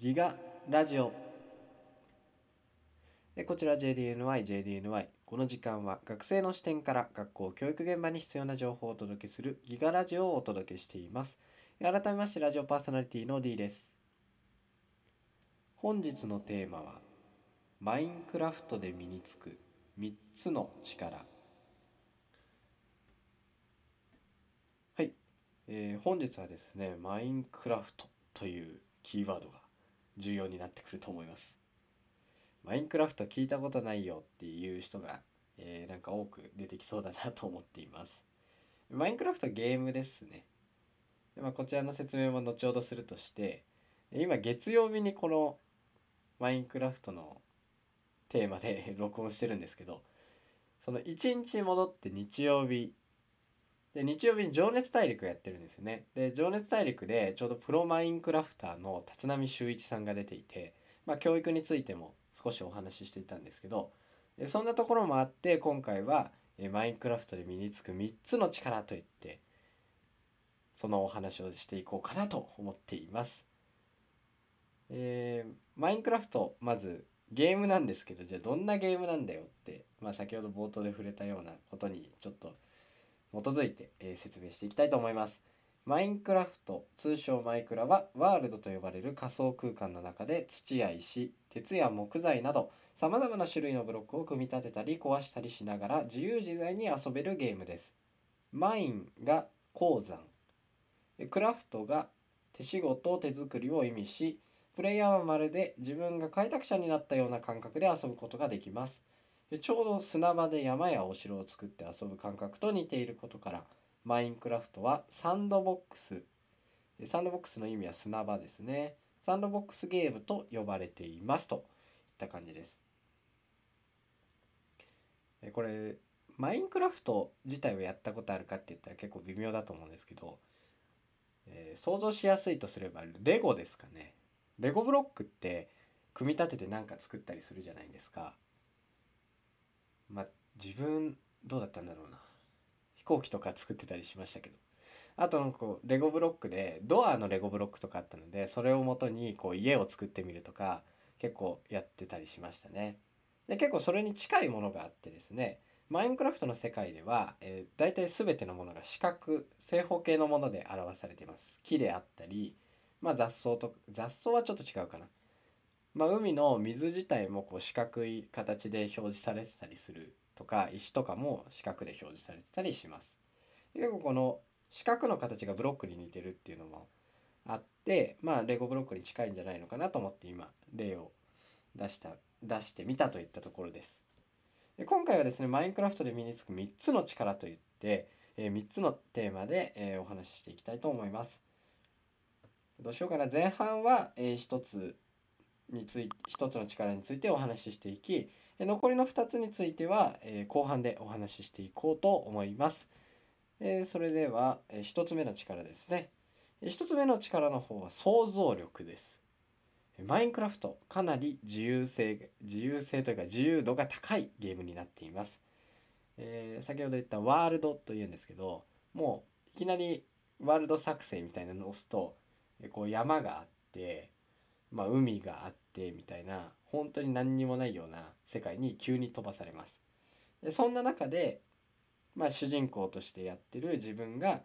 ギガラジオ。こちら JDNY。この時間は学生の視点から学校教育現場に必要な情報をお届けするギガラジオをお届けしています。改めましてラジオパーソナリティの D です。本日のテーマはマインクラフトで身につく3つの力。はい、本日はですねマインクラフトというキーワードが重要になってくると思います。マインクラフト聞いたことないよっていう人が、なんか多く出てきそうだなと思っています。マインクラフトゲームですね。こちらの説明も後ほどするとして、今月曜日にこのマインクラフトのテーマで録音してるんですけど、その1日戻って日曜日で、日曜日に情熱大陸やってるんですよね。で情熱大陸でちょうどプロマインクラフターの立浪修一さんが出ていて、教育についても少しお話ししていたんですけど、そんなところもあって今回はマインクラフトで身につく3つの力といってそのお話をしていこうかなと思っています。マインクラフト、まずゲームなんですけど、じゃあどんなゲームなんだよって、先ほど冒頭で触れたようなことにちょっと基づいて、説明していきたいと思います。マインクラフト、通称マイクラはワールドと呼ばれる仮想空間の中で土や石、鉄や木材などさまざまな種類のブロックを組み立てたり壊したりしながら自由自在に遊べるゲームです。マインが鉱山、クラフトが手仕事、手作りを意味し、プレイヤーはまるで自分が開拓者になったような感覚で遊ぶことができます。ちょうど砂場で山やお城を作って遊ぶ感覚と似ていることから、マインクラフトはサンドボックス、サンドボックスの意味は砂場ですね。サンドボックスゲームと呼ばれていますといった感じです。これマインクラフト自体をやったことあるかって言ったら結構微妙だと思うんですけど、想像しやすいとすればレゴですかね。レゴブロックって組み立てて何か作ったりするじゃないですか。自分どうだったんだろうな、飛行機とか作ってたりしましたけど、あとレゴブロックでドアのレゴブロックとかあったので、それを元に家を作ってみるとか結構やってたりしましたね。で結構それに近いものがあってですね、マインクラフトの世界では、大体全てのものが四角、正方形のもので表されています。木であったり、雑草はちょっと違うかな、海の水自体も四角い形で表示されてたりするとか、石とかも四角で表示されてたりします。結構この四角の形がブロックに似てるっていうのもあって、レゴブロックに近いんじゃないのかなと思って今例を出してみたといったところです。今回はですねマインクラフトで身につく3つの力といって3つのテーマでお話ししていきたいと思います。どうしようかな。前半は一つの力についてお話ししていき、残りの2つについては後半でお話ししていこうと思います。それでは1つ目の力ですね。1つ目の力の方は想像力です。マインクラフト、かなり自由性というか自由度が高いゲームになっています。先ほど言ったワールドというんですけど、もういきなりワールド作成みたいなのを押すと山があって海があってみたいな、本当に何にもないような世界に急に飛ばされます。でそんな中で、主人公としてやってる自分が、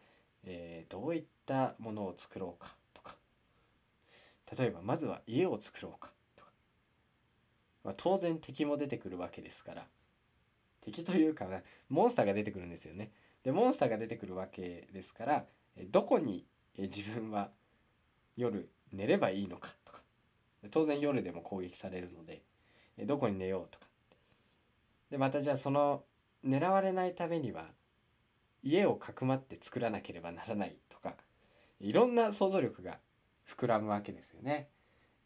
どういったものを作ろうかとか、例えばまずは家を作ろうかとか、当然敵も出てくるわけですから、敵というかモンスターが出てくるんですよね。でモンスターが出てくるわけですから、どこに自分は夜寝ればいいのかとか、当然夜でも攻撃されるのでどこに寝ようとか、でまたじゃあその狙われないためには家をかくまって作らなければならないとか、いろんな想像力が膨らむわけですよね。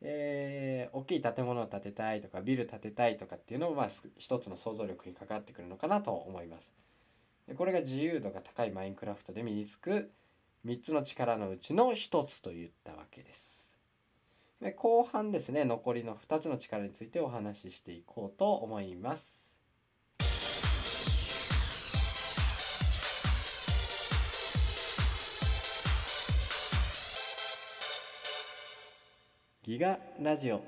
大きい建物を建てたいとかビル建てたいとかっていうのも一つの想像力に関わってくるのかなと思います。これが自由度が高いマインクラフトで身につく3つの力のうちの1つといったわけです。で後半ですね、残りの2つの力についてお話ししていこうと思います。ギガラジオ。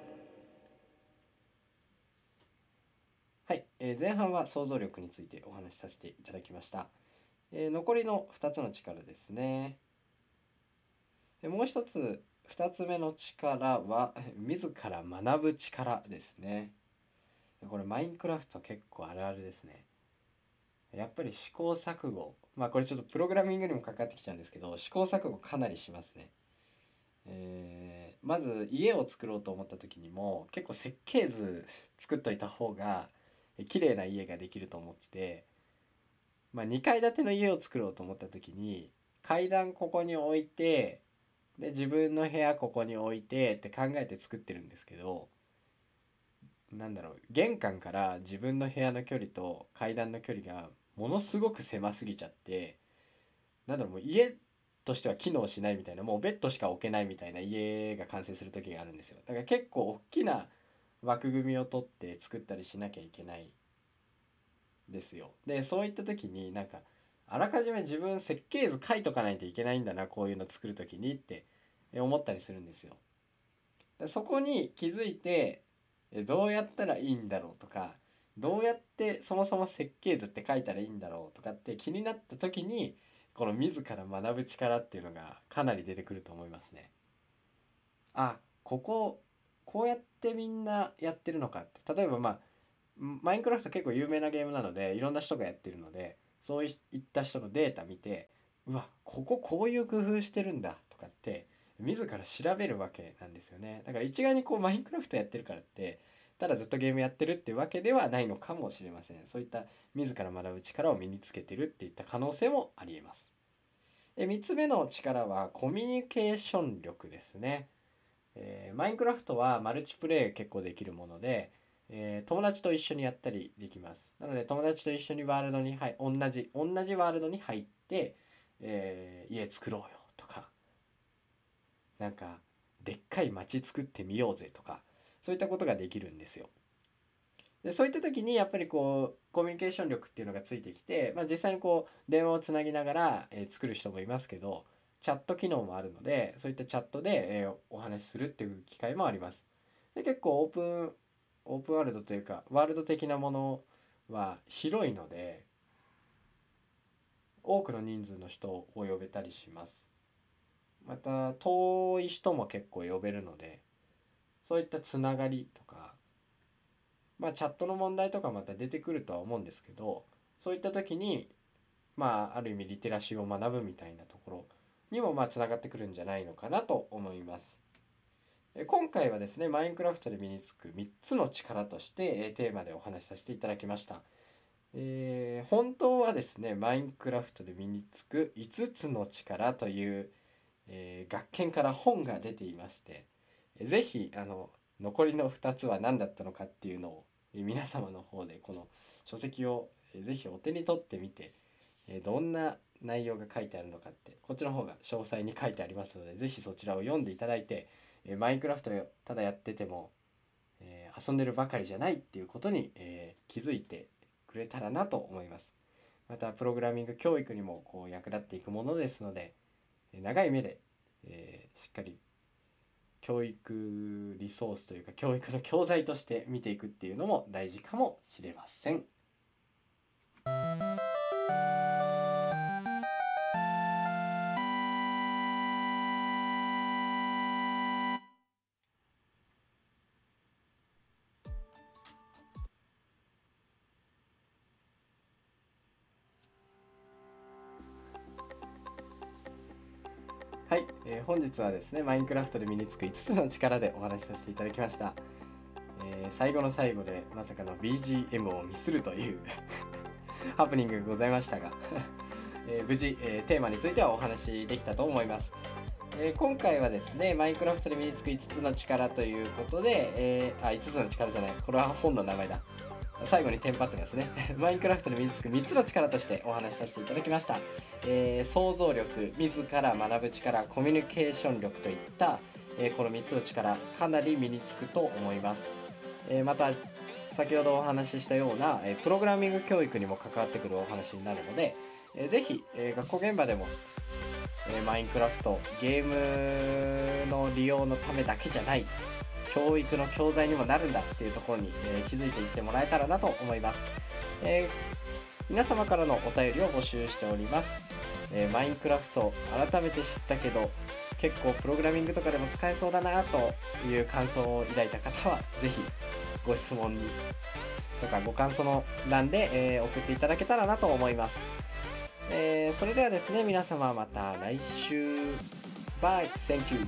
はい、前半は想像力についてお話しさせていただきました。残りの2つの力ですね。もう一つ、2つ目の力は自ら学ぶ力ですね。これマインクラフト結構あるあるですね。やっぱり試行錯誤、これちょっとプログラミングにもかかってきちゃうんですけど、試行錯誤かなりしますね。まず家を作ろうと思った時にも結構設計図作っといた方が綺麗な家ができると思ってて、2階建ての家を作ろうと思った時に階段ここに置いて、で自分の部屋ここに置いてって考えて作ってるんですけど、玄関から自分の部屋の距離と階段の距離がものすごく狭すぎちゃって、もう家としては機能しないみたいな、もうベッドしか置けないみたいな家が完成する時があるんですよ。だから結構大きな枠組みを取って作ったりしなきゃいけないですよ。でそういった時にあらかじめ自分設計図書いとかないといけないんだな、こういうの作る時にって思ったりするんですよ。そこに気づいて、どうやったらいいんだろうとか、どうやってそもそも設計図って書いたらいいんだろうとかって気になった時に、この自ら学ぶ力っていうのがかなり出てくると思いますね。こうやってみんなやってるのかって。例えばマインクラフト結構有名なゲームなので、いろんな人がやってるので、そういった人のデータ見て、こういう工夫してるんだとかって自ら調べるわけなんですよね。だから一概にマインクラフトやってるからってただずっとゲームやってるってわけではないのかもしれません。そういった自ら学ぶ力を身につけてるっていった可能性もありえます。3つ目の力はコミュニケーション力ですね。マインクラフトはマルチプレイ結構できるもので、友達と一緒にやったりできます。なので友達と一緒にワールドに同じワールドに入って、家作ろうよとか、でっかい街作ってみようぜとか、そういったことができるんですよ。でそういった時にやっぱりコミュニケーション力っていうのがついてきて、実際に電話をつなぎながら、作る人もいますけど、チャット機能もあるので、そういったチャットで、お話しするっていう機会もあります。で結構オープンワールドというかワールド的なものは広いので、多くの人数の人を呼べたりします。また遠い人も結構呼べるので、そういったつながりとか、チャットの問題とかまた出てくるとは思うんですけど、そういった時にある意味リテラシーを学ぶみたいなところにもつながってくるんじゃないのかなと思います。今回はですね、マインクラフトで身につく3つの力としてテーマでお話しさせていただきました。本当はですね、マインクラフトで身につく5つの力という、学研から本が出ていまして、ぜひ残りの2つは何だったのかっていうのを皆様の方でこの書籍をぜひお手に取ってみて、どんな内容が書いてあるのかってこっちの方が詳細に書いてありますので、ぜひそちらを読んでいただいて、マインクラフトをただやってても、遊んでるばかりじゃないっていうことに、気づいてくれたらなと思います。またプログラミング教育にも役立っていくものですので、長い目で、しっかり教育リソースというか教育の教材として見ていくっていうのも大事かもしれません。はい、本日はですね、マインクラフトで身につく5つの力でお話しさせていただきました。最後の最後でまさかの BGM をミスるというハプニングがございましたが無事、テーマについてはお話できたと思います。今回はですね、マインクラフトで身につく5つの力ということで、5つの力じゃない、これは本の名前だ。最後にテンパってますねマインクラフトで身につく3つの力としてお話しさせていただきました。想像力、自ら学ぶ力、コミュニケーション力といった、この3つの力かなり身につくと思います。また先ほどお話ししたような、プログラミング教育にも関わってくるお話になるので、ぜひ、学校現場でも、マインクラフトゲームの利用のためだけじゃない教育の教材にもなるんだっていうところに、気づいていってもらえたらなと思います、皆様からのお便りを募集しております、マインクラフト改めて知ったけど結構プログラミングとかでも使えそうだなという感想を抱いた方はぜひご質問にとかご感想の欄で、送っていただけたらなと思います、それではですね皆様また来週バイ！Thank you!